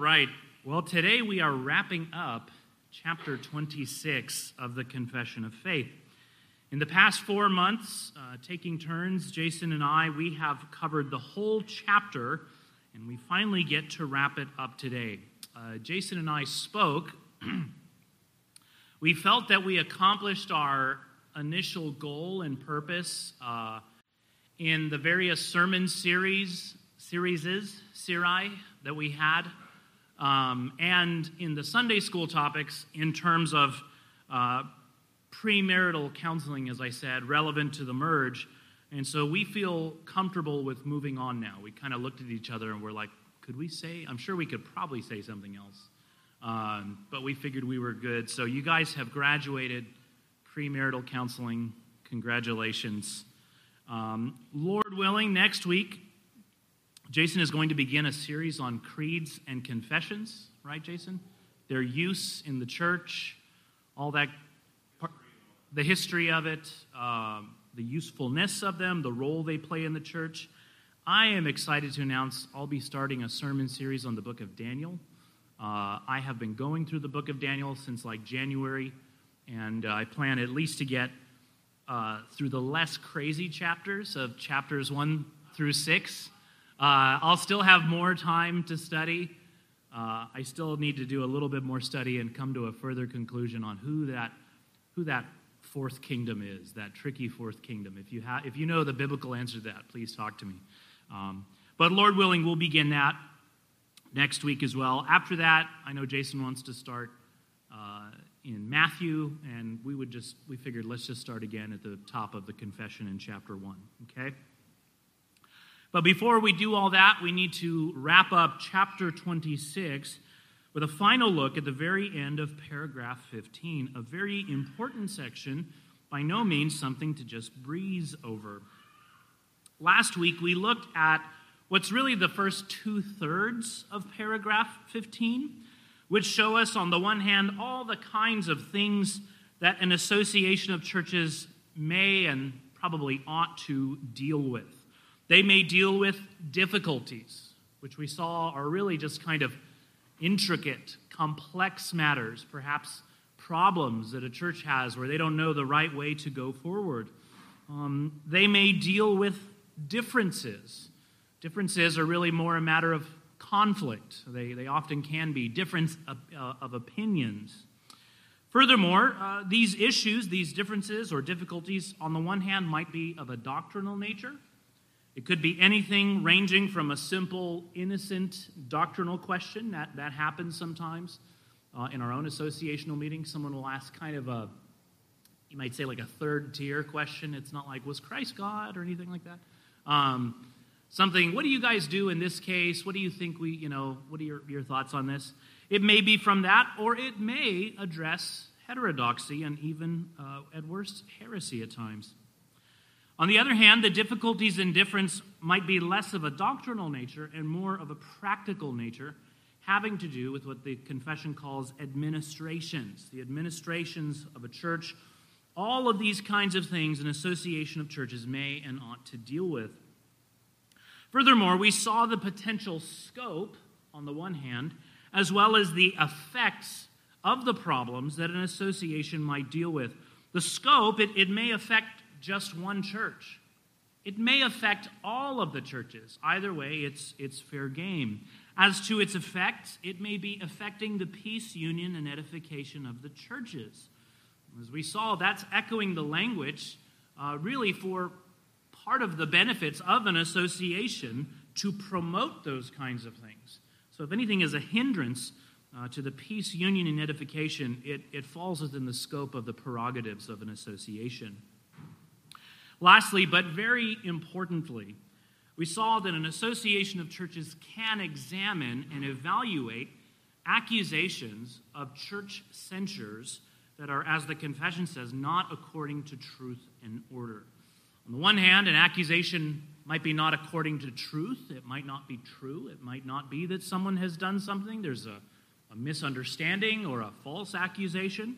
right. Well, today we are wrapping up chapter 26 of the Confession of Faith. In the past 4 months, taking turns, Jason and I, we have covered the whole chapter, and we finally get to wrap it up today. Jason and I spoke. We felt that we accomplished our initial goal and purpose in the various sermon series that we had, and in the Sunday school topics in terms of premarital counseling, as I said, relevant to the merge. And so we feel comfortable with moving on now. We kind of looked at each other and we're like, could we say? I'm sure we could probably say something else, but we figured we were good. So you guys have graduated premarital counseling. Congratulations. Lord willing, next week, Jason is going to begin a series on creeds and confessions, right, Jason? Their use in the church, all that, the history of it, the usefulness of them, the role they play in the church. I am excited to announce I'll be starting a sermon series on the book of Daniel. I have been going through the book of Daniel since like January, and I plan at least to get through the less crazy chapters of chapters 1 through 6. I'll still have more time to study. I still need to do a little bit more study and come to a further conclusion on who that fourth kingdom is, that tricky fourth kingdom. If you know the biblical answer to that, please talk to me. But Lord willing, we'll begin that next week as well. After that, I know Jason wants to start in Matthew, and we figured let's just start again at the top of the confession in chapter 1, okay? But before we do all that, we need to wrap up chapter 26 with a final look at the very end of paragraph 15, a very important section, by no means something to just breeze over. Last week, we looked at what's really the first two-thirds of paragraph 15, which show us, on the one hand, all the kinds of things that an association of churches may and probably ought to deal with. They may deal with difficulties, which we saw are really just kind of intricate, complex matters, perhaps problems that a church has where they don't know the right way to go forward. They may deal with differences. Differences are really more a matter of conflict. They often can be difference of opinions. Furthermore, these issues, these differences or difficulties, on the one hand, might be of a doctrinal nature. It could be anything ranging from a simple, innocent doctrinal question. That happens sometimes in our own associational meetings. Someone will ask kind of a, you might say like a third-tier question. It's not like, was Christ God or anything like that. Something, what do you guys do in this case? What do you think what are your thoughts on this? It may be from that, or it may address heterodoxy and even, at worst, heresy at times. On the other hand, the difficulties and difference might be less of a doctrinal nature and more of a practical nature, having to do with what the confession calls administrations, the administrations of a church. All of these kinds of things an association of churches may and ought to deal with. Furthermore, we saw the potential scope, on the one hand, as well as the effects of the problems that an association might deal with. The scope, it may affect just one church. It may affect all of the churches. Either way, it's fair game. As to its effects, it may be affecting the peace, union, and edification of the churches. As we saw, that's echoing the language really for part of the benefits of an association to promote those kinds of things. So if anything is a hindrance to the peace, union, and edification, it falls within the scope of the prerogatives of an association. Lastly, but very importantly, we saw that an association of churches can examine and evaluate accusations of church censures that are, as the confession says, not according to truth and order. On the one hand, an accusation might be not according to truth. It might not be true. It might not be that someone has done something. There's a misunderstanding or a false accusation.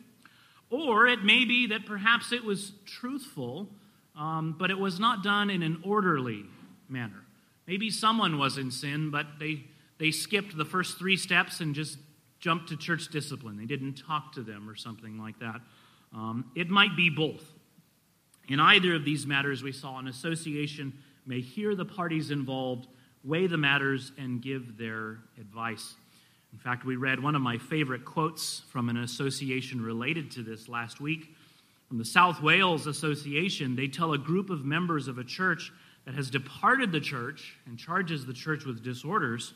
Or it may be that perhaps it was truthful, but it was not done in an orderly manner. Maybe someone was in sin, but they They skipped the first three steps and just jumped to church discipline. They didn't talk to them or something like that. It might be both. In either of these matters, we saw an association may hear the parties involved, weigh the matters, and give their advice. In fact, we read one of my favorite quotes from an association related to this last week. From the South Wales Association, they tell a group of members of a church that has departed the church and charges the church with disorders,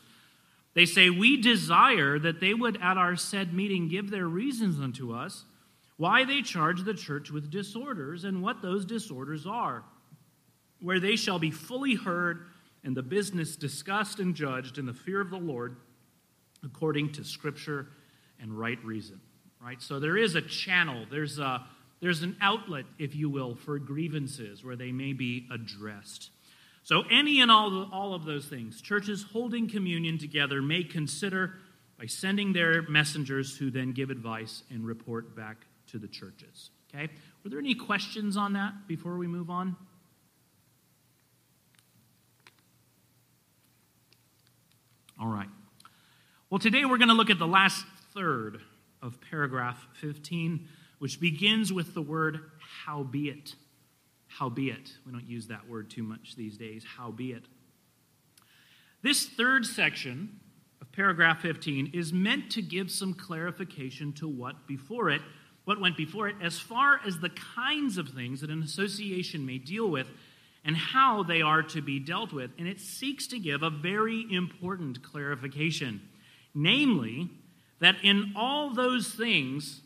they say, "We desire that they would at our said meeting give their reasons unto us why they charge the church with disorders and what those disorders are, where they shall be fully heard and the business discussed and judged in the fear of the Lord according to Scripture and right reason." Right? So there is a channel, there's an outlet, if you will, for grievances where they may be addressed. So any and all of those things, churches holding communion together may consider by sending their messengers who then give advice and report back to the churches. Okay? Were there any questions on that before we move on? All right. Well, today we're going to look at the last third of paragraph 15, which begins with the word howbeit. Howbeit. We don't use that word too much these days, howbeit. This third section of paragraph 15 is meant to give some clarification to what went before it, as far as the kinds of things that an association may deal with and how they are to be dealt with. And it seeks to give a very important clarification, namely, that in all those things,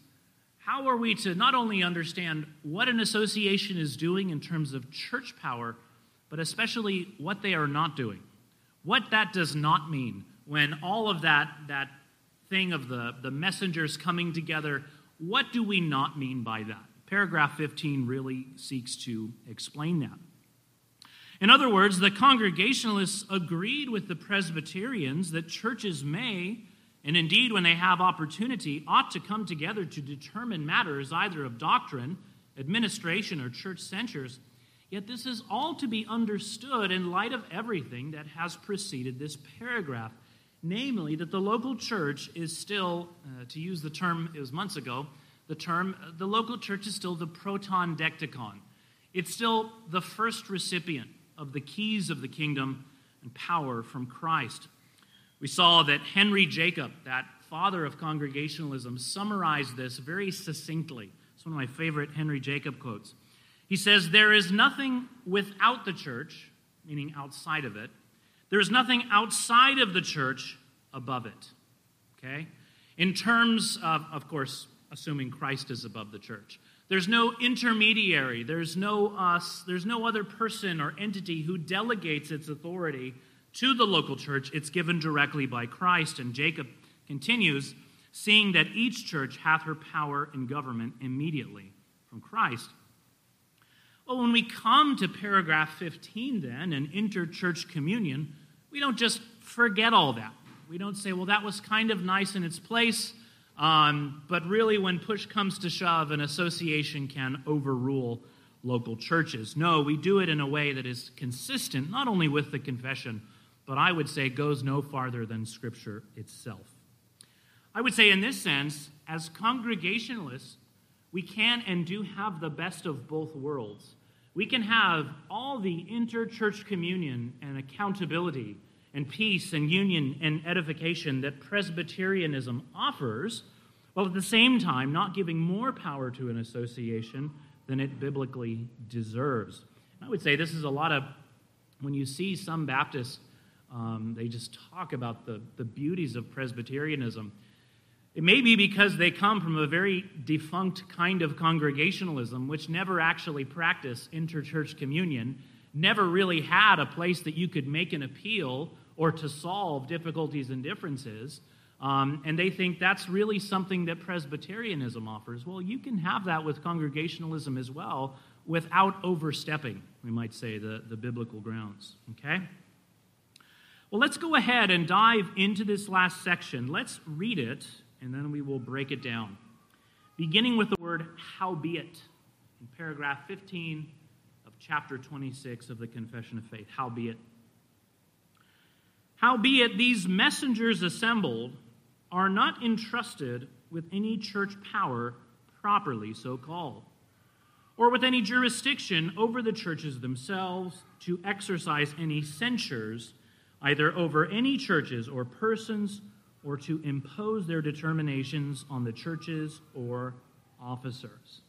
how are we to not only understand what an association is doing in terms of church power, but especially what they are not doing? What that does not mean when all of that thing of the messengers coming together, what do we not mean by that? Paragraph 15 really seeks to explain that. In other words, the Congregationalists agreed with the Presbyterians that churches may, and indeed, when they have opportunity, ought to come together to determine matters either of doctrine, administration, or church censures. Yet this is all to be understood in light of everything that has preceded this paragraph, namely that the local church is still, to use the term, it was months ago, the local church is still the protondecticon. It's still the first recipient of the keys of the kingdom and power from Christ. We saw that Henry Jacob, that father of Congregationalism, summarized this very succinctly. It's one of my favorite Henry Jacob quotes. He says, "There is nothing without the church," meaning outside of it. "There is nothing outside of the church above it." Okay? In terms of course, assuming Christ is above the church. There's no intermediary. There's no us. There's no other person or entity who delegates its authority to the local church. It's given directly by Christ. And Jacob continues, "Seeing that each church hath her power and government immediately from Christ." Well, when we come to paragraph 15 then, and interchurch communion, we don't just forget all that. We don't say, well, that was kind of nice in its place, but really when push comes to shove, an association can overrule local churches. No, we do it in a way that is consistent, not only with the confession, but I would say goes no farther than Scripture itself. I would say in this sense, as Congregationalists, we can and do have the best of both worlds. We can have all the interchurch communion and accountability and peace and union and edification that Presbyterianism offers, while at the same time not giving more power to an association than it biblically deserves. And I would say this is a lot of, when you see some Baptists, they just talk about the beauties of Presbyterianism. It may be because they come from a very defunct kind of Congregationalism, which never actually practiced interchurch communion, never really had a place that you could make an appeal or to solve difficulties and differences, and they think that's really something that Presbyterianism offers. Well, you can have that with Congregationalism as well without overstepping, we might say, the biblical grounds. Okay? Well, let's go ahead and dive into this last section. Let's read it, and then we will break it down. Beginning with the word howbeit in paragraph 15 of chapter 26 of the Confession of Faith. Howbeit. Howbeit, these messengers assembled are not entrusted with any church power properly so called, or with any jurisdiction over the churches themselves to exercise any censures, either over any churches or persons, or to impose their determinations on the churches or officers.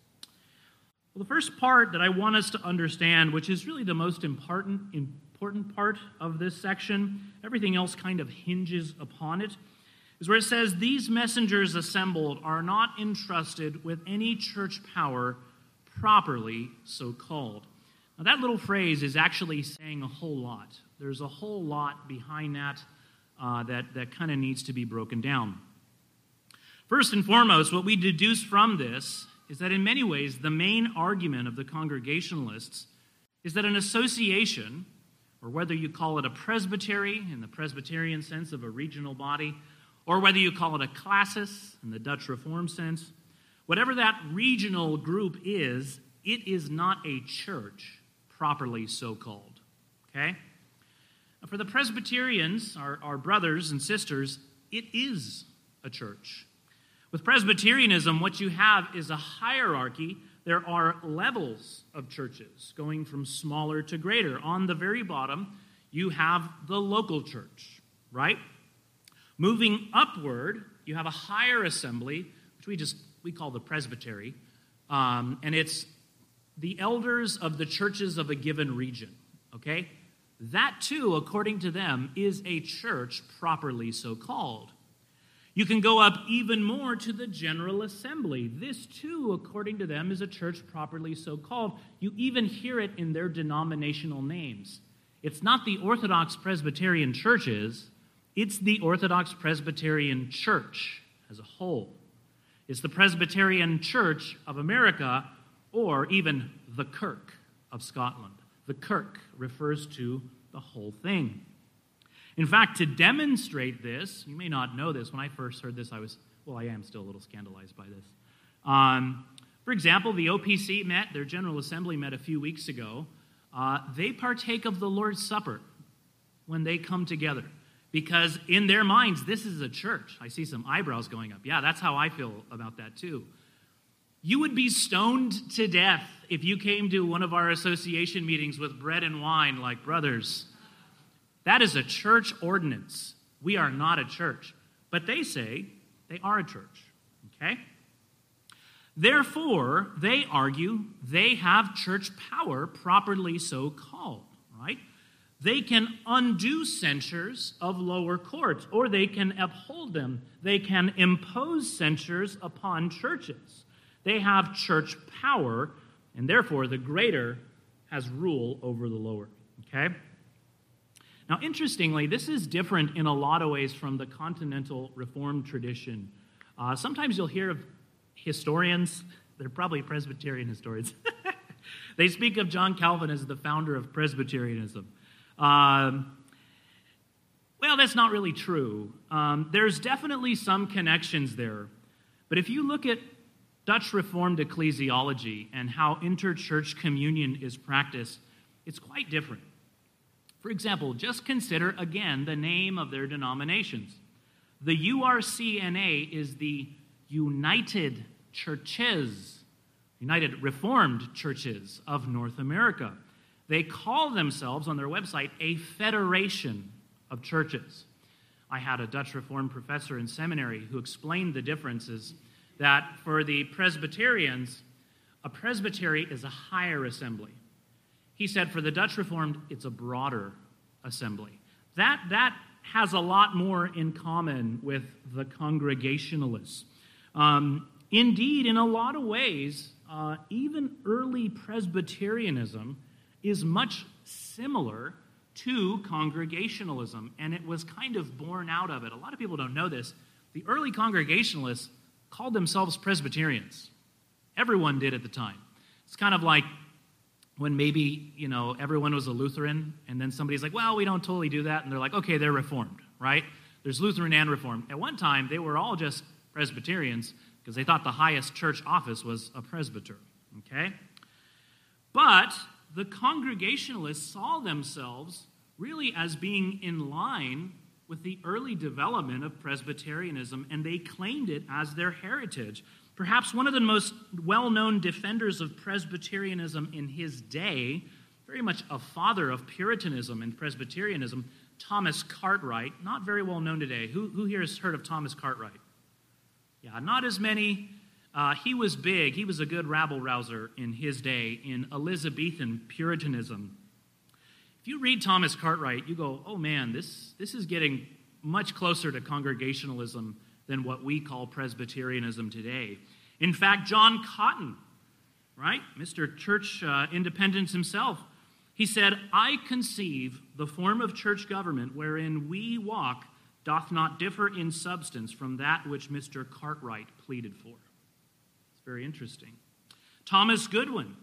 Well, the first part that I want us to understand, which is really the most important part of this section, everything else kind of hinges upon it, is where it says, these messengers assembled are not entrusted with any church power properly so called. Now, that little phrase is actually saying a whole lot. There's a whole lot behind that kind of needs to be broken down. First and foremost, what we deduce from this is that in many ways, the main argument of the Congregationalists is that an association, or whether you call it a presbytery in the Presbyterian sense of a regional body, or whether you call it a classis in the Dutch Reform sense, whatever that regional group is, it is not a church properly so-called, okay? For the Presbyterians, our brothers and sisters, it is a church. With Presbyterianism, what you have is a hierarchy. There are levels of churches going from smaller to greater. On the very bottom, you have the local church, right? Moving upward, you have a higher assembly, which we call the presbytery, and it's the elders of the churches of a given region, okay? That too, according to them, is a church properly so-called. You can go up even more to the General Assembly. This too, according to them, is a church properly so-called. You even hear it in their denominational names. It's not the Orthodox Presbyterian churches, it's the Orthodox Presbyterian Church as a whole. It's the Presbyterian Church of America, or even the Kirk of Scotland. The Kirk refers to the whole thing. In fact, to demonstrate this, you may not know this, when I first heard this, I am still a little scandalized by this. For example, the OPC met, their General Assembly met a few weeks ago. They partake of the Lord's Supper when they come together, because in their minds, this is a church. I see some eyebrows going up. Yeah, that's how I feel about that too. You would be stoned to death if you came to one of our association meetings with bread and wine like brothers. That is a church ordinance. We are not a church. But they say they are a church, okay? Therefore, they argue they have church power properly so called, right? They can undo censures of lower courts, or they can uphold them. They can impose censures upon churches. They have church power, and therefore the greater has rule over the lower, okay? Now, interestingly, this is different in a lot of ways from the continental Reformed tradition. Sometimes you'll hear of historians, they're probably Presbyterian historians, they speak of John Calvin as the founder of Presbyterianism. Well, that's not really true. There's definitely some connections there. But if you look at Dutch Reformed ecclesiology and how interchurch communion is practiced, it's quite different. For example, just consider again the name of their denominations. The URCNA is the United Churches, United Reformed Churches of North America. They call themselves on their website a federation of churches. I had a Dutch Reformed professor in seminary who explained the differences that for the Presbyterians, a presbytery is a higher assembly. He said, for the Dutch Reformed, it's a broader assembly. That has a lot more in common with the Congregationalists. Indeed, in a lot of ways, even early Presbyterianism is much similar to Congregationalism, and it was kind of born out of it. A lot of people don't know this. The early Congregationalists called themselves Presbyterians. Everyone did at the time. It's kind of like when maybe, everyone was a Lutheran, and then somebody's like, well, we don't totally do that, and they're like, okay, they're Reformed, right? There's Lutheran and Reformed. At one time, they were all just Presbyterians because they thought the highest church office was a presbyter, okay? But the Congregationalists saw themselves really as being in line with the early development of Presbyterianism, and they claimed it as their heritage. Perhaps one of the most well-known defenders of Presbyterianism in his day, very much a father of Puritanism and Presbyterianism, Thomas Cartwright, not very well known today. Who here has heard of Thomas Cartwright? Yeah, not as many. He was big. He was a good rabble-rouser in his day in Elizabethan Puritanism. If you read Thomas Cartwright, you go, oh man, this is getting much closer to Congregationalism than what we call Presbyterianism today. In fact, John Cotton, right, Mr. Church Independence himself, he said, I conceive the form of church government wherein we walk doth not differ in substance from that which Mr. Cartwright pleaded for. It's very interesting. Thomas Goodwin,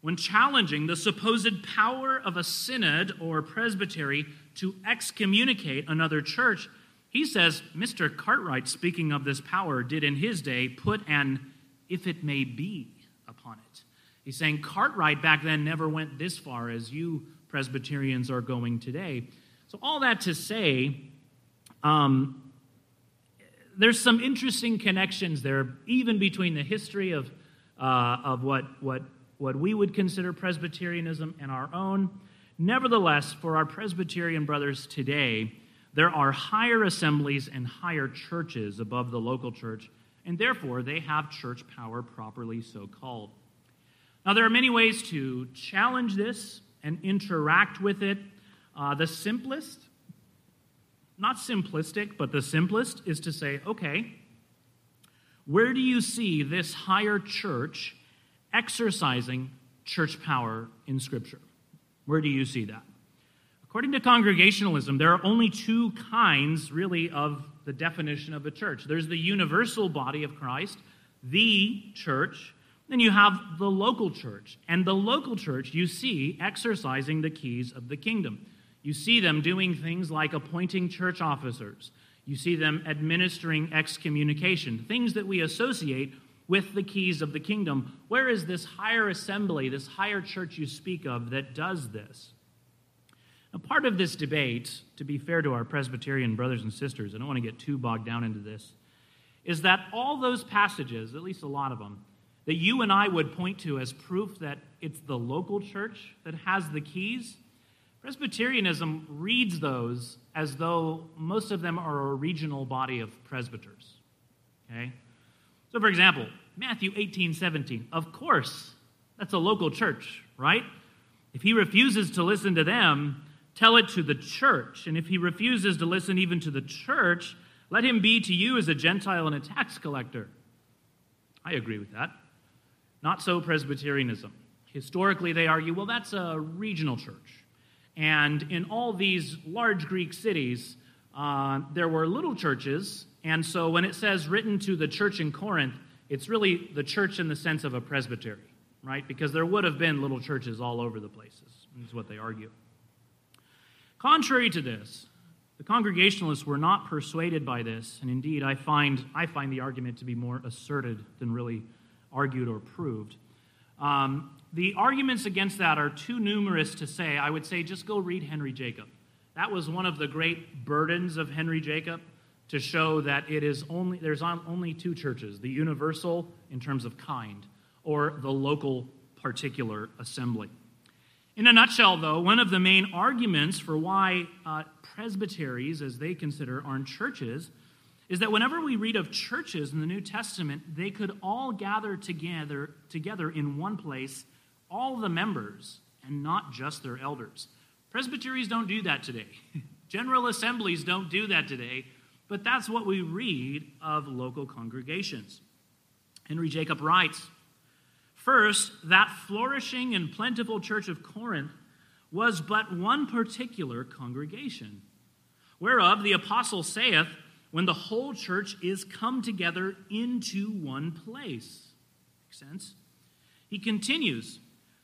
when challenging the supposed power of a synod or presbytery to excommunicate another church, he says, Mr. Cartwright, speaking of this power, did in his day put an if it may be upon it. He's saying Cartwright back then never went this far as you Presbyterians are going today. So all that to say, there's some interesting connections there, even between the history of what we would consider Presbyterianism and our own. Nevertheless, for our Presbyterian brothers today, there are higher assemblies and higher churches above the local church, and therefore they have church power properly so called. Now, there are many ways to challenge this and interact with it. The simplest, not simplistic, but the simplest is to say, okay, where do you see this higher church exercising church power in Scripture? Where do you see that? According to Congregationalism, there are only two kinds, really, of the definition of a church. There's the universal body of Christ, the church. Then you have the local church, and the local church you see exercising the keys of the kingdom. You see them doing things like appointing church officers. You see them administering excommunication, things that we associate with the keys of the kingdom. Where is this higher assembly, this higher church you speak of that does this? Now, part of this debate, to be fair to our Presbyterian brothers and sisters, I don't want to get too bogged down into this, is that all those passages, at least a lot of them, that you and I would point to as proof that it's the local church that has the keys, Presbyterianism reads those as though most of them are a regional body of presbyters, okay? So, for example, Matthew 18:17, of course, that's a local church, right? If he refuses to listen to them, tell it to the church. And if he refuses to listen even to the church, let him be to you as a Gentile and a tax collector. I agree with that. Not so Presbyterianism. Historically, they argue, well, that's a regional church. And in all these large Greek cities, there were little churches. And so when it says written to the church in Corinth, it's really the church in the sense of a presbytery, right? Because there would have been little churches all over the places, is what they argue. Contrary to this, the Congregationalists were not persuaded by this, and indeed I find the argument to be more asserted than really argued or proved. The arguments against that are too numerous to say. I would say just go read Henry Jacob. That was one of the great burdens of Henry Jacob, to show that there's only two churches, the universal in terms of kind, or the local particular assembly. In a nutshell, though, one of the main arguments for why presbyteries, as they consider, aren't churches, is that whenever we read of churches in the New Testament, they could all gather together in one place, all the members, and not just their elders. Presbyteries don't do that today. General assemblies don't do that today. But that's what we read of local congregations. Henry Jacob writes, first, that flourishing and plentiful church of Corinth was but one particular congregation, whereof the apostle saith, when the whole church is come together into one place. Makes sense? He continues,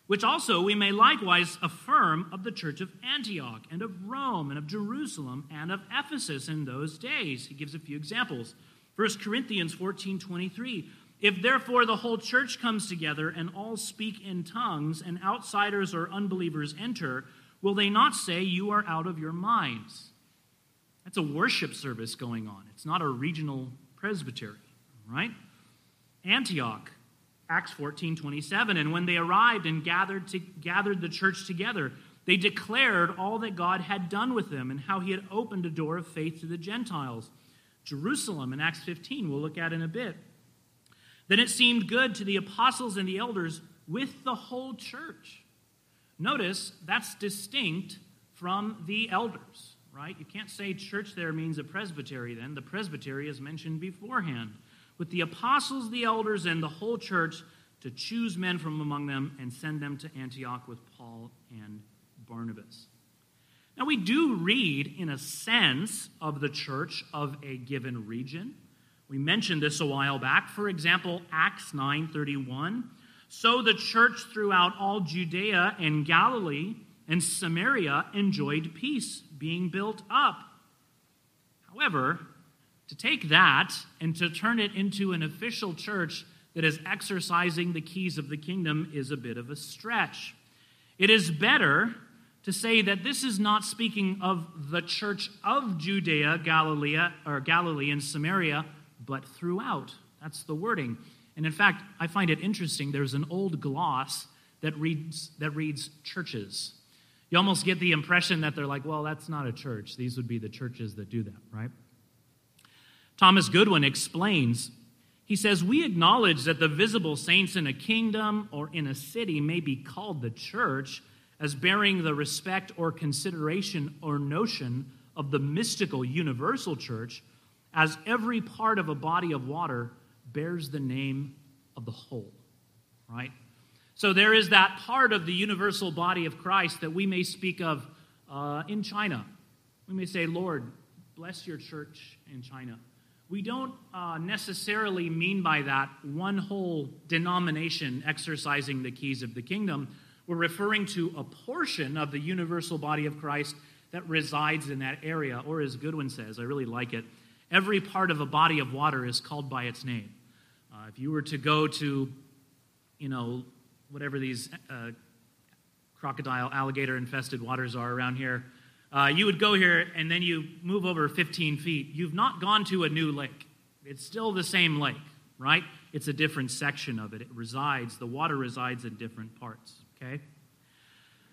which also we may likewise affirm of the church of Antioch, and of Rome, and of Jerusalem, and of Ephesus in those days. He gives a few examples. 1 Corinthians 14:23. If therefore the whole church comes together, and all speak in tongues, and outsiders or unbelievers enter, will they not say, you are out of your minds? That's a worship service going on. It's not a regional presbytery, right? Antioch, Acts 14:27, and when they arrived and gathered the church together, they declared all that God had done with them and how he had opened a door of faith to the Gentiles. Jerusalem in Acts 15, we'll look at in a bit. Then it seemed good to the apostles and the elders with the whole church. Notice that's distinct from the elders, right? You can't say church there means a presbytery then. The presbytery is mentioned beforehand. With the apostles, the elders, and the whole church to choose men from among them and send them to Antioch with Paul and Barnabas. Now, we do read, in a sense, of the church of a given region. We mentioned this a while back. For example, Acts 9:31. So the church throughout all Judea and Galilee and Samaria enjoyed peace, being built up. However, to take that and to turn it into an official church that is exercising the keys of the kingdom is a bit of a stretch. It is better to say that this is not speaking of the church of Judea, Galilee, and Samaria, but throughout. That's the wording. And in fact, I find it interesting, there's an old gloss that reads churches. You almost get the impression that they're like, well, that's not a church. These would be the churches that do that, right? Thomas Goodwin explains, he says, we acknowledge that the visible saints in a kingdom or in a city may be called the church as bearing the respect or consideration or notion of the mystical universal church, as every part of a body of water bears the name of the whole, right? So there is that part of the universal body of Christ that we may speak of in China. We may say, Lord, bless your church in China. We don't necessarily mean by that one whole denomination exercising the keys of the kingdom. We're referring to a portion of the universal body of Christ that resides in that area, or as Goodwin says, I really like it, every part of a body of water is called by its name. If you were to go to, whatever these crocodile, alligator-infested waters are around here, you would go here, and then you move over 15 feet. You've not gone to a new lake. It's still the same lake, right? It's a different section of it. It resides, the water resides in different parts, okay?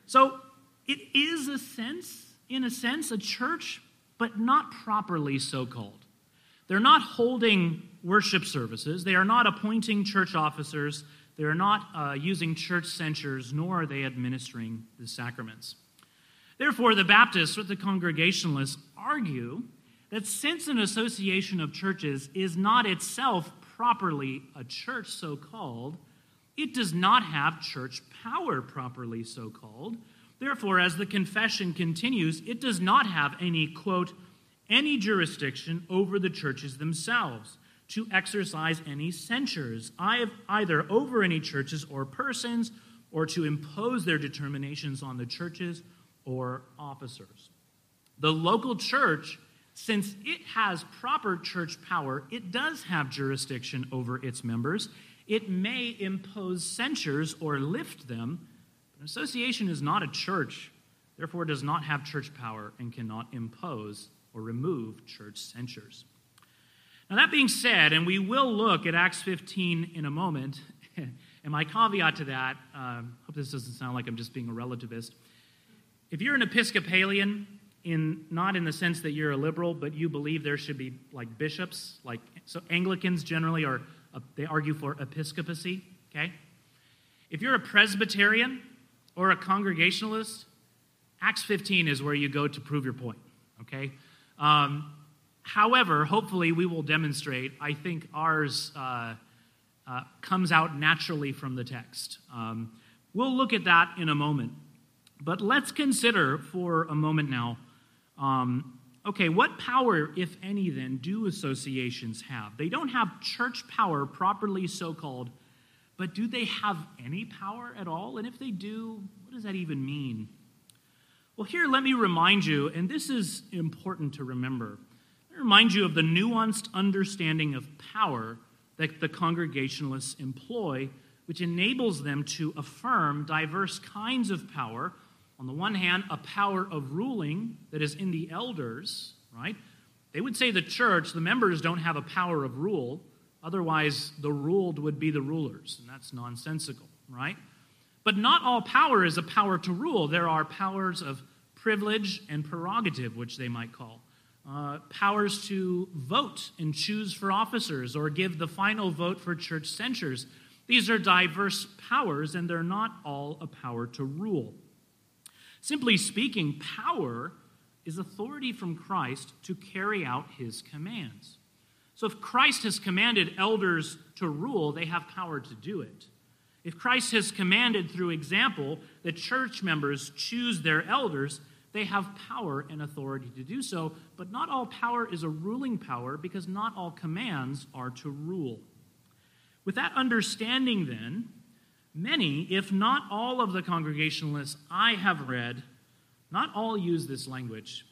So it is in a sense, a church, but not properly so-called. They're not holding worship services. They are not appointing church officers. They are not using church censures, nor are they administering the sacraments. Therefore, the Baptists with the Congregationalists argue that since an association of churches is not itself properly a church so-called, it does not have church power properly so-called. Therefore, as the confession continues, it does not have any, quote, any jurisdiction over the churches themselves to exercise any censures, either over any churches or persons, or to impose their determinations on the churches or officers. The local church, since it has proper church power, it does have jurisdiction over its members. It may impose censures or lift them. An association is not a church, therefore does not have church power and cannot impose or remove church censures. Now that being said, and we will look at Acts 15 in a moment, and my caveat to that, hope this doesn't sound like I'm just being a relativist. If you're an Episcopalian, not in the sense that you're a liberal, but you believe there should be like bishops, so Anglicans generally they argue for episcopacy, okay? If you're a Presbyterian or a Congregationalist, Acts 15 is where you go to prove your point, okay? However, hopefully we will demonstrate, I think ours comes out naturally from the text. We'll look at that in a moment. But let's consider for a moment now, what power, if any, then, do associations have? They don't have church power properly so-called, but do they have any power at all? And if they do, what does that even mean? Well, here, let me remind you, and this is important to remember, I remind you of the nuanced understanding of power that the Congregationalists employ, which enables them to affirm diverse kinds of power. On the one hand, a power of ruling that is in the elders, right? They would say the church, the members don't have a power of rule, otherwise the ruled would be the rulers, and that's nonsensical, right? But not all power is a power to rule. There are powers of privilege and prerogative, which they might call. Powers to vote and choose for officers or give the final vote for church censures. These are diverse powers, and they're not all a power to rule. Simply speaking, power is authority from Christ to carry out his commands. So if Christ has commanded elders to rule, they have power to do it. If Christ has commanded through example that church members choose their elders, they have power and authority to do so, but not all power is a ruling power because not all commands are to rule. With that understanding, then, many, if not all of the Congregationalists I have read, not all use this language.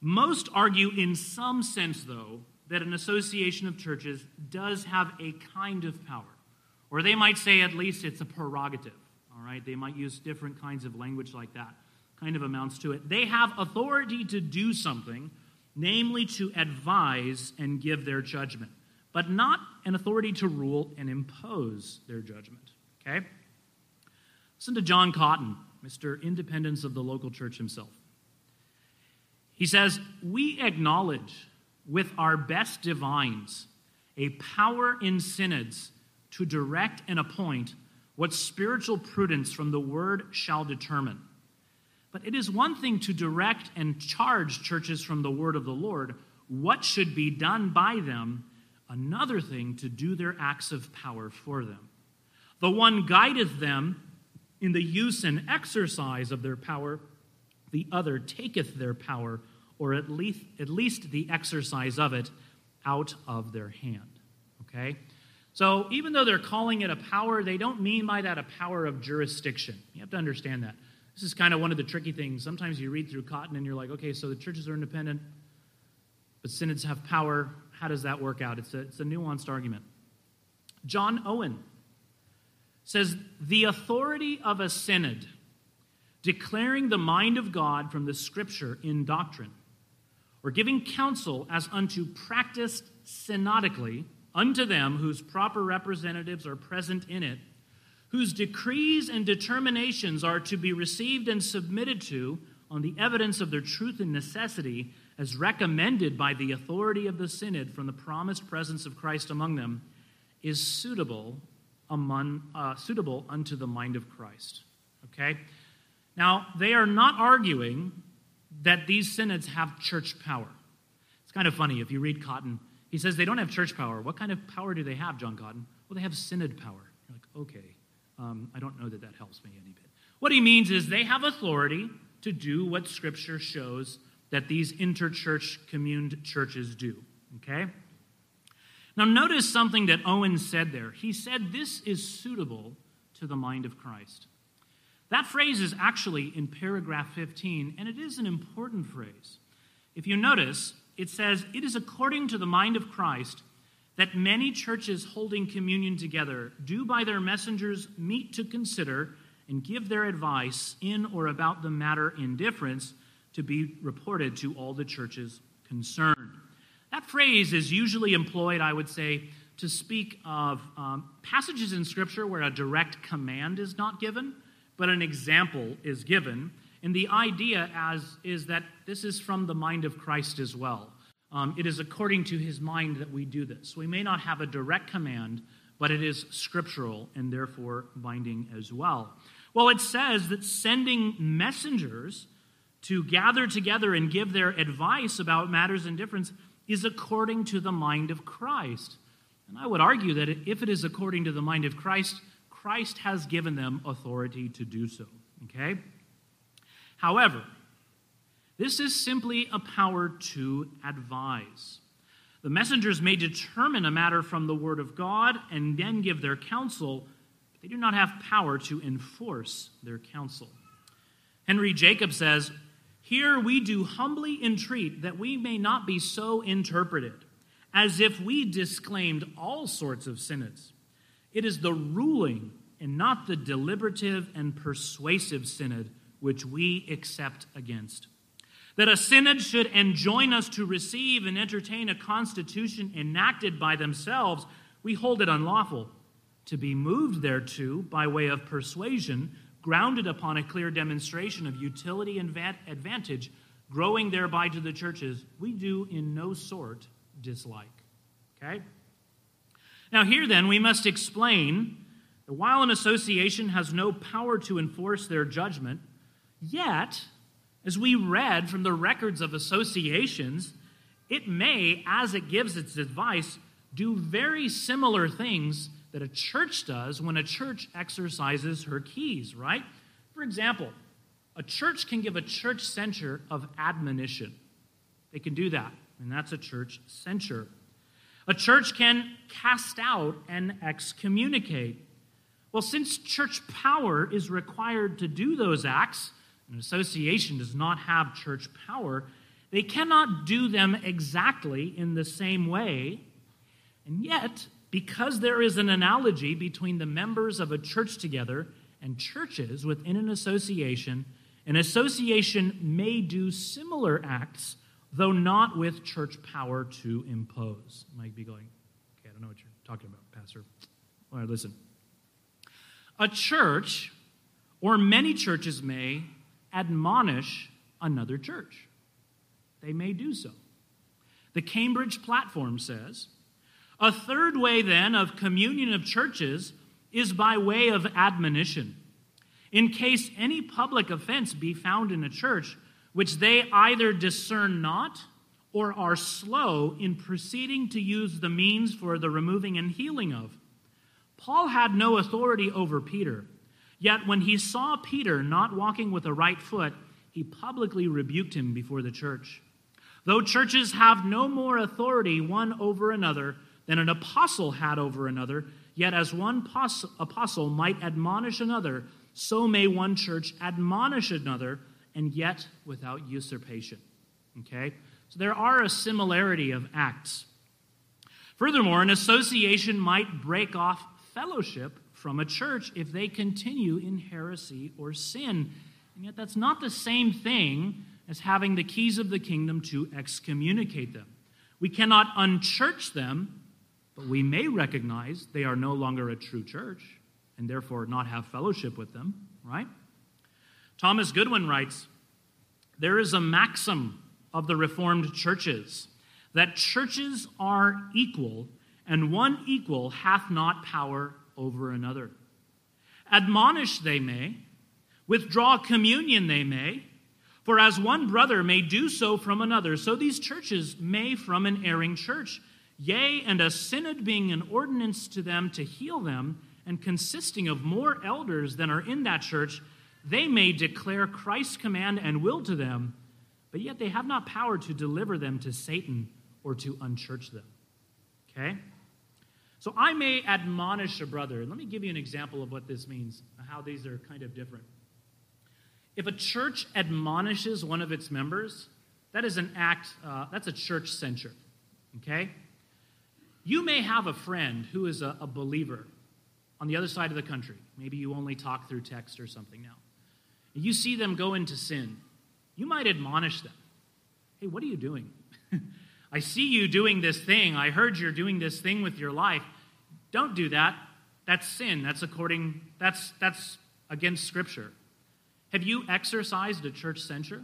Most argue in some sense, though, that an association of churches does have a kind of power. Or they might say at least it's a prerogative, all right? They might use different kinds of language like that, kind of amounts to it. They have authority to do something, namely to advise and give their judgment, but not an authority to rule and impose their judgment, okay? Listen to John Cotton, Mr. Independence of the local church himself. He says, "We acknowledge with our best divines a power in synods to direct and appoint what spiritual prudence from the word shall determine. But it is one thing to direct and charge churches from the word of the Lord what should be done by them, another thing to do their acts of power for them. The one guideth them in the use and exercise of their power, the other taketh their power, or at least the exercise of it, out of their hand." Okay? So even though they're calling it a power, they don't mean by that a power of jurisdiction. You have to understand that. This is kind of one of the tricky things. Sometimes you read through Cotton and you're like, okay, so the churches are independent, but synods have power. How does that work out? It's a nuanced argument. John Owen says, "The authority of a synod, declaring the mind of God from the Scripture in doctrine, or giving counsel as unto practiced synodically, unto them whose proper representatives are present in it, whose decrees and determinations are to be received and submitted to on the evidence of their truth and necessity, as recommended by the authority of the synod from the promised presence of Christ among them, is suitable unto the mind of Christ." Okay? Now, they are not arguing that these synods have church power. It's kind of funny if you read Cotton. He says they don't have church power. What kind of power do they have, John Cotton? Well, they have synod power. You're like, okay. I don't know that helps me any bit. What he means is they have authority to do what Scripture shows that these interchurch communed churches do, okay? Now notice something that Owen said there. He said this is suitable to the mind of Christ. That phrase is actually in paragraph 15, and it is an important phrase. If you notice, it says, "It is according to the mind of Christ that many churches holding communion together do by their messengers meet to consider and give their advice in or about the matter in difference to be reported to all the churches concerned." That phrase is usually employed, I would say, to speak of passages in Scripture where a direct command is not given, but an example is given. And the idea is that this is from the mind of Christ as well. It is according to his mind that we do this. We may not have a direct command, but it is scriptural and therefore binding as well. Well, it says that sending messengers to gather together and give their advice about matters in difference is according to the mind of Christ. And I would argue that if it is according to the mind of Christ, Christ has given them authority to do so. Okay? However, this is simply a power to advise. The messengers may determine a matter from the Word of God and then give their counsel, but they do not have power to enforce their counsel. Henry Jacob says, "Here we do humbly entreat that we may not be so interpreted, as if we disclaimed all sorts of synods. It is the ruling and not the deliberative and persuasive synod which we accept against. that a synod should enjoin us to receive and entertain a constitution enacted by themselves, we hold it unlawful to be moved thereto by way of persuasion, grounded upon a clear demonstration of utility and advantage, growing thereby to the churches, we do in no sort dislike. Okay? Now here then, we must explain that while an association has no power to enforce their judgment, yet, as we read from the records of associations, it may, as it gives its advice, do very similar things that a church does when a church exercises her keys, right? For example, a church can give a church censure of admonition. They can do that, and that's a church censure. A church can cast out and excommunicate. Well, since church power is required to do those acts, an association does not have church power, they cannot do them exactly in the same way. And yet, because there is an analogy between the members of a church together and churches within an association may do similar acts, though not with church power to impose. You might be going, okay, I don't know what you're talking about, Pastor. All right, listen. A church, or many churches may, admonish another church. They may do so. The Cambridge Platform says, a third way then of communion of churches is by way of admonition. In case any public offense be found in a church, which they either discern not or are slow in proceeding to use the means for the removing and healing of. Paul had no authority over Peter. Yet when he saw Peter not walking with the right foot, he publicly rebuked him before the church. Though churches have no more authority one over another than an apostle had over another, yet as one apostle might admonish another, so may one church admonish another, and yet without usurpation. Okay? So there are a similarity of acts. Furthermore, an association might break off fellowship from a church if they continue in heresy or sin. And yet that's not the same thing as having the keys of the kingdom to excommunicate them. We cannot unchurch them, but we may recognize they are no longer a true church and therefore not have fellowship with them, right? Thomas Goodwin writes, there is a maxim of the Reformed churches that churches are equal and one equal hath not power over another. Admonish they may, withdraw communion they may, for as one brother may do so from another, so these churches may from an erring church, yea, and a synod being an ordinance to them to heal them, and consisting of more elders than are in that church, they may declare Christ's command and will to them, but yet they have not power to deliver them to Satan or to unchurch them. Okay? So I may admonish a brother. Let me give you an example of what this means, how these are kind of different. If a church admonishes one of its members, that is an act, that's a church censure, okay? You may have a friend who is a believer on the other side of the country. Maybe you only talk through text or something now. You see them go into sin. You might admonish them. Hey, what are you doing? I see you doing this thing. I heard you're doing this thing with your life. Don't do that. That's sin. That's against Scripture. Have you exercised a church censure?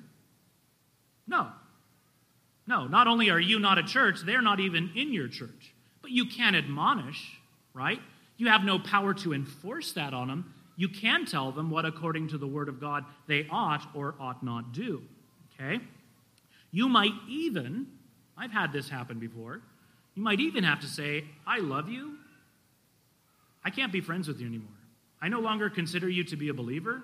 No. No, not only are you not a church, they're not even in your church. But you can admonish, right? You have no power to enforce that on them. You can tell them what, according to the Word of God, they ought or ought not do. Okay? You might even, I've had this happen before, you might even have to say, I love you. I can't be friends with you anymore. I no longer consider you to be a believer.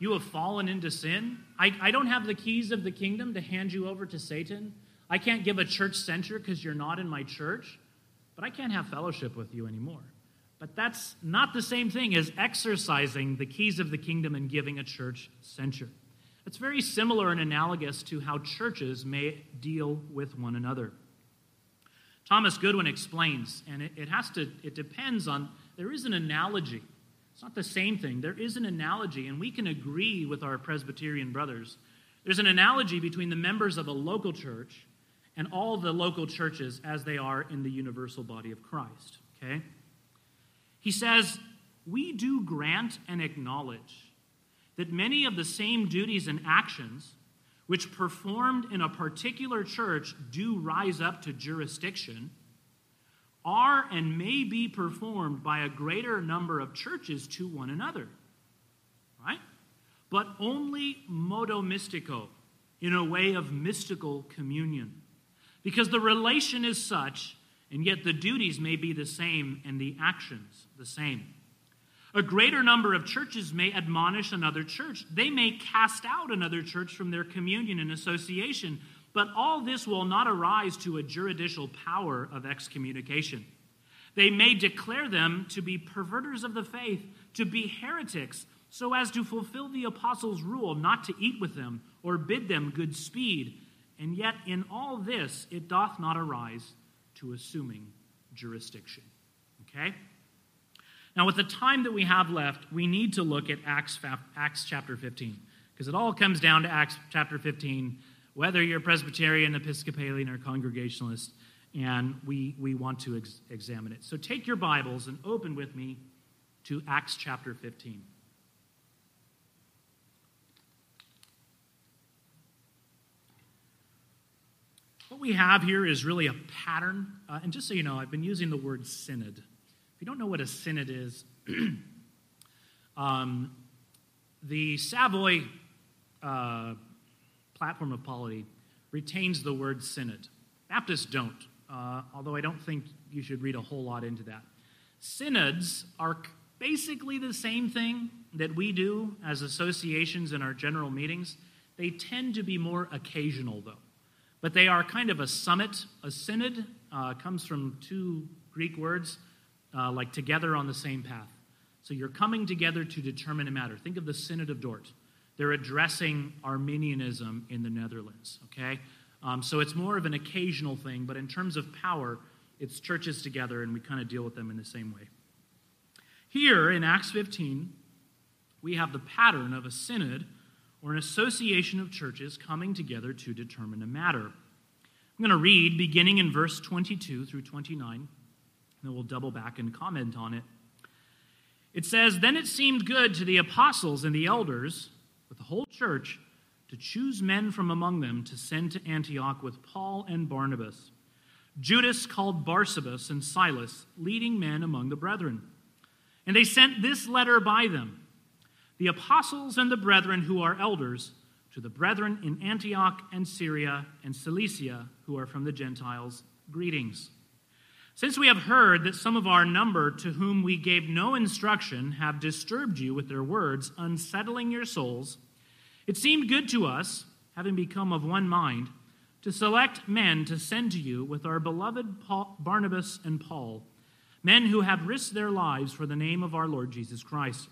You have fallen into sin. I don't have the keys of the kingdom to hand you over to Satan. I can't give a church censure because you're not in my church, but I can't have fellowship with you anymore. But that's not the same thing as exercising the keys of the kingdom and giving a church censure. It's very similar and analogous to how churches may deal with one another. Thomas Goodwin explains, and it depends on, there is an analogy. It's not the same thing. There is an analogy, and we can agree with our Presbyterian brothers There's an analogy between the members of a local church and all the local churches as they are in the universal body of Christ, okay? He says, we do grant and acknowledge that many of the same duties and actions which performed in a particular church do rise up to jurisdiction are and may be performed by a greater number of churches to one another, right? But only modo mystico, in a way of mystical communion. Because the relation is such, and yet the duties may be the same and the actions the same. A greater number of churches may admonish another church. They may cast out another church from their communion and association, but all this will not arise to a juridical power of excommunication. They may declare them to be perverters of the faith, to be heretics, so as to fulfill the apostles' rule not to eat with them or bid them good speed. And yet in all this, it doth not arise to assuming jurisdiction. Okay? Now, with the time that we have left, we need to look at Acts chapter 15, because it all comes down to Acts chapter 15, whether you're Presbyterian, Episcopalian, or Congregationalist, and we want to examine it. So take your Bibles and open with me to Acts chapter 15. What we have here is really a pattern, and just so you know, I've been using the word synod. If you don't know what a synod is, the Savoy Platform of Polity retains the word synod. Baptists don't, although I don't think you should read a whole lot into that. Synods are basically the same thing that we do as associations in our general meetings. They tend to be more occasional, though. But they are kind of a summit. A synod comes from two Greek words, like together on the same path. So you're coming together to determine a matter. Think of the Synod of Dort. They're addressing Arminianism in the Netherlands, okay? So it's more of an occasional thing, but in terms of power, it's churches together, and we kind of deal with them in the same way. Here in Acts 15, we have the pattern of a synod, or an association of churches coming together to determine a matter. I'm going to read beginning in verse 22 through 29, and then we'll double back and comment on it. It says, "Then it seemed good to the apostles and the elders, with the whole church, to choose men from among them to send to Antioch with Paul and Barnabas, Judas called Barsabas and Silas, leading men among the brethren. And they sent this letter by them, the apostles and the brethren who are elders, to the brethren in Antioch and Syria and Cilicia who are from the Gentiles, greetings. Since we have heard that some of our number to whom we gave no instruction have disturbed you with their words, unsettling your souls, it seemed good to us, having become of one mind, to select men to send to you with our beloved Barnabas and Paul, men who have risked their lives for the name of our Lord Jesus Christ.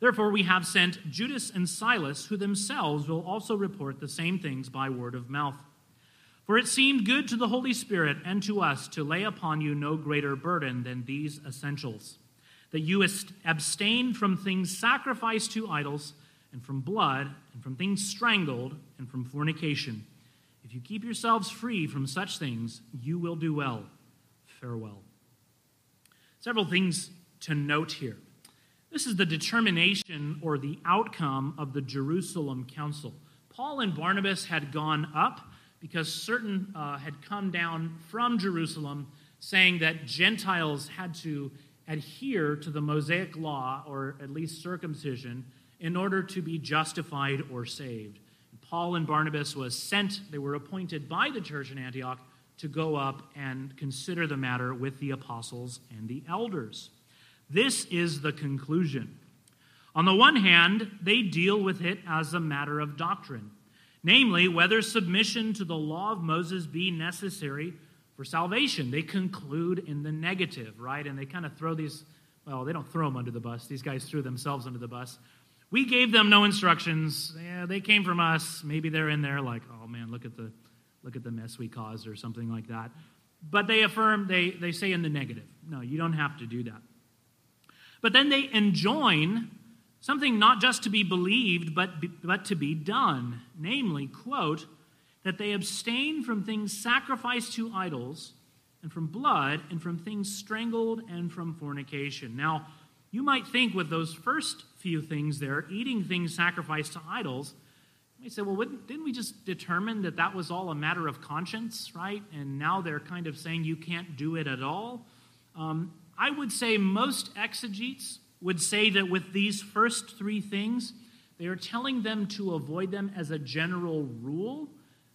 Therefore, we have sent Judas and Silas, who themselves will also report the same things by word of mouth. For it seemed good to the Holy Spirit and to us to lay upon you no greater burden than these essentials, that you abstain from things sacrificed to idols, and from blood, and from things strangled, and from fornication. If you keep yourselves free from such things, you will do well. Farewell." Several things to note here. This is the determination or the outcome of the Jerusalem Council. Paul and Barnabas had gone up because certain had come down from Jerusalem saying that Gentiles had to adhere to the Mosaic law, or at least circumcision, in order to be justified or saved. And Paul and Barnabas was sent, they were appointed by the church in Antioch to go up and consider the matter with the apostles and the elders. This is the conclusion. On the one hand, they deal with it as a matter of doctrine, namely, whether submission to the law of Moses be necessary for salvation. They conclude in the negative, right? And they kind of throw these, well, they don't throw them under the bus. These guys threw themselves under the bus. We gave them no instructions. Yeah, they came from us. Maybe they're in there like, oh man, look at the mess we caused or something like that. But they affirm, they say in the negative. No, you don't have to do that. But then they enjoin something not just to be believed, but to be done, namely, quote, that they abstain from things sacrificed to idols and from blood and from things strangled and from fornication. Now, you might think with those first few things there, eating things sacrificed to idols, you might say, well, didn't we just determine that that was all a matter of conscience, right? And now they're kind of saying you can't do it at all. I would say most exegetes would say that with these first three things, they are telling them to avoid them as a general rule,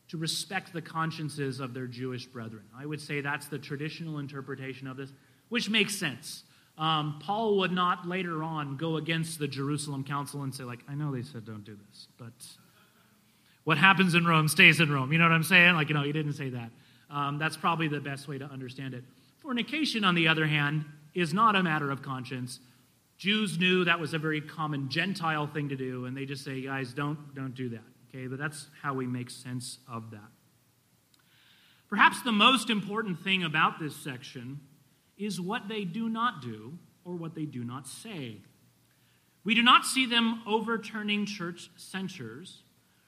to respect the consciences of their Jewish brethren. I would say that's the traditional interpretation of this, which makes sense. Paul would not later on go against the Jerusalem Council and say, like, I know they said don't do this, but what happens in Rome stays in Rome. You know what I'm saying? Like, you know, he didn't say that. That's probably the best way to understand it. Fornication, on the other hand, is not a matter of conscience. Jews knew that was a very common Gentile thing to do, and they just say, guys, don't do that. Okay, but that's how we make sense of that. Perhaps the most important thing about this section is what they do not do or what they do not say. We do not see them overturning church censures,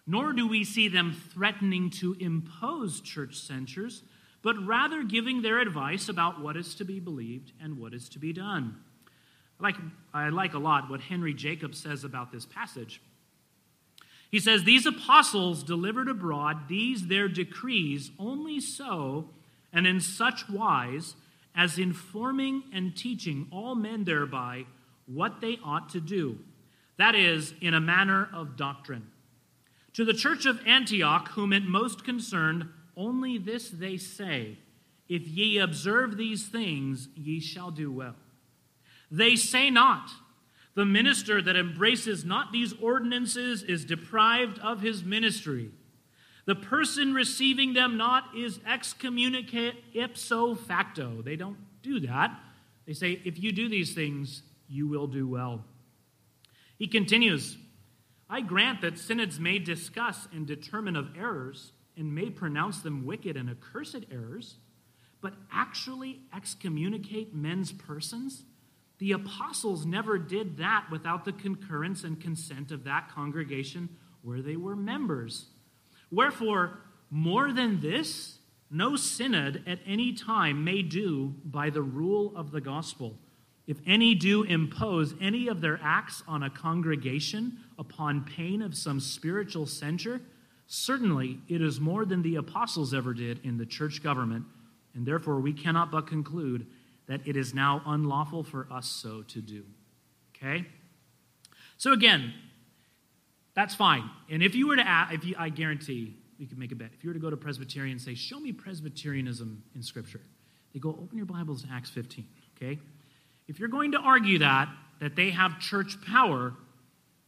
nor do we see them threatening to impose church censures, but rather giving their advice about what is to be believed and what is to be done. I like a lot what Henry Jacob says about this passage. He says, these apostles delivered abroad these their decrees only so and in such wise as informing and teaching all men thereby what they ought to do, that is, in a manner of doctrine. To the church of Antioch, whom it most concerned, only this they say, if ye observe these things, ye shall do well. They say not, the minister that embraces not these ordinances is deprived of his ministry. The person receiving them not is excommunicate ipso facto. They don't do that. They say, if you do these things, you will do well. He continues, I grant that synods may discuss and determine of errors and may pronounce them wicked and accursed errors, but actually excommunicate men's persons? The apostles never did that without the concurrence and consent of that congregation where they were members. Wherefore, more than this, no synod at any time may do by the rule of the gospel. If any do impose any of their acts on a congregation upon pain of some spiritual censure, certainly it is more than the apostles ever did in the church government, and therefore we cannot but conclude that it is now unlawful for us so to do. Okay? So again, that's fine. And if you were to ask, I guarantee we could make a bet. If you were to go to Presbyterian and say, show me Presbyterianism in Scripture, they go, open your Bibles to Acts 15. Okay? If you're going to argue that they have church power,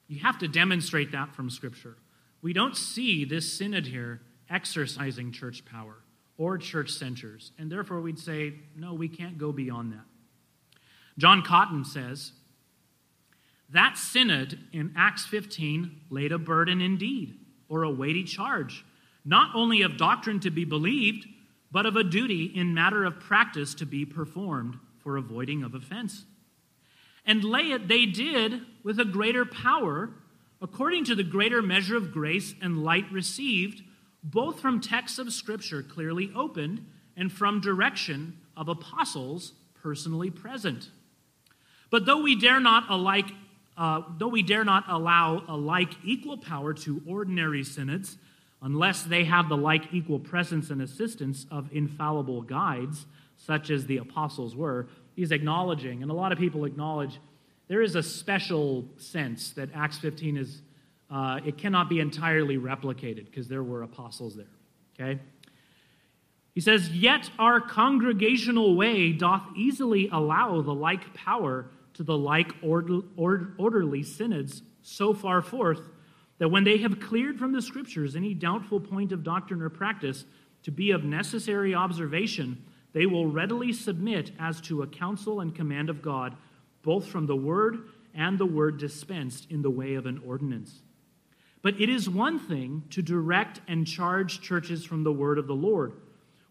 you have to demonstrate that from Scripture. We don't see this synod here exercising church power or church censures, and therefore we'd say, no, we can't go beyond that. John Cotton says, that synod in Acts 15 laid a burden indeed, or a weighty charge, not only of doctrine to be believed, but of a duty in matter of practice to be performed for avoiding of offense. And lay it they did with a greater power, according to the greater measure of grace and light received, both from texts of Scripture clearly opened and from direction of apostles personally present. But though we dare not allow a like equal power to ordinary synods, unless they have the like equal presence and assistance of infallible guides, such as the apostles were, he's acknowledging, and a lot of people acknowledge, there is a special sense that Acts 15 is it cannot be entirely replicated because there were apostles there, okay? He says, yet our congregational way doth easily allow the like power to the like orderly synods so far forth that when they have cleared from the Scriptures any doubtful point of doctrine or practice to be of necessary observation, they will readily submit as to a counsel and command of God, both from the Word and the Word dispensed in the way of an ordinance. But it is one thing to direct and charge churches from the word of the Lord,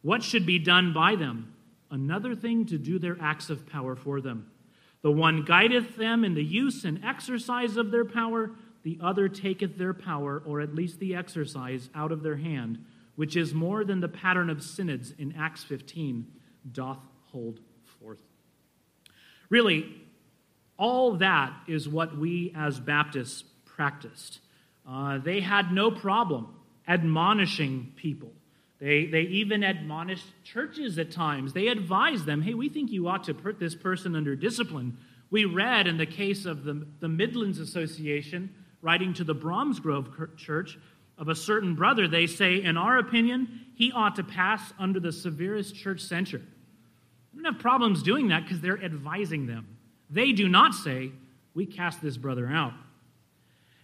what should be done by them, another thing to do their acts of power for them. The one guideth them in the use and exercise of their power, the other taketh their power, or at least the exercise, out of their hand, which is more than the pattern of synods in Acts 15 doth hold forth. Really, all that is what we as Baptists practiced. They had no problem admonishing people. They even admonished churches at times. They advised them, hey, we think you ought to put this person under discipline. We read in the case of the Midlands Association, writing to the Bromsgrove Church, of a certain brother, they say, in our opinion, he ought to pass under the severest church censure. They don't have problems doing that because they're advising them. They do not say, we cast this brother out.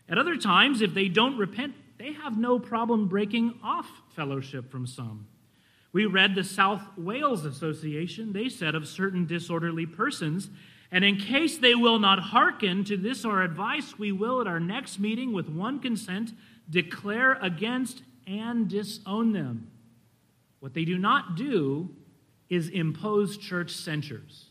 At other times, if they don't repent, they have no problem breaking off fellowship from some. We read the South Wales Association, they said of certain disorderly persons, and in case they will not hearken to this our advice, we will at our next meeting with one consent declare against and disown them. What they do not do is impose church censures.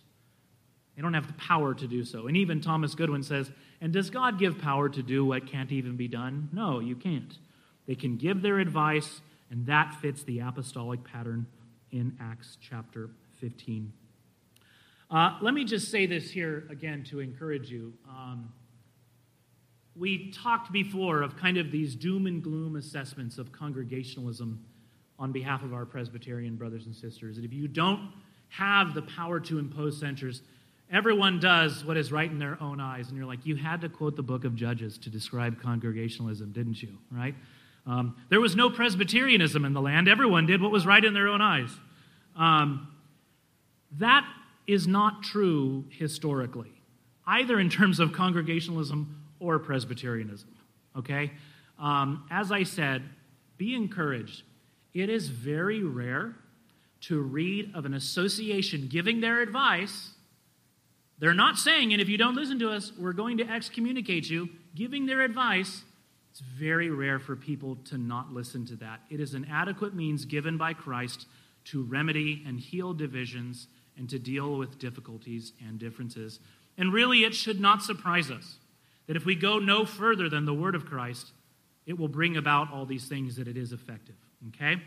They don't have the power to do so. And even Thomas Goodwin says, and does God give power to do what can't even be done? No, you can't. They can give their advice, and that fits the apostolic pattern in Acts chapter 15. Let me just say this here again to encourage you. We talked before of kind of these doom and gloom assessments of congregationalism on behalf of our Presbyterian brothers and sisters. And if you don't have the power to impose censures, everyone does what is right in their own eyes, and you're like, you had to quote the book of Judges to describe congregationalism, didn't you, right? There was no Presbyterianism in the land. Everyone did what was right in their own eyes. That is not true historically, either in terms of congregationalism or Presbyterianism, okay? As I said, be encouraged. It is very rare to read of an association giving their advice. They're not saying, and if you don't listen to us, we're going to excommunicate you. Giving their advice, it's very rare for people to not listen to that. It is an adequate means given by Christ to remedy and heal divisions and to deal with difficulties and differences. And really, it should not surprise us that if we go no further than the word of Christ, it will bring about all these things that it is effective, okay?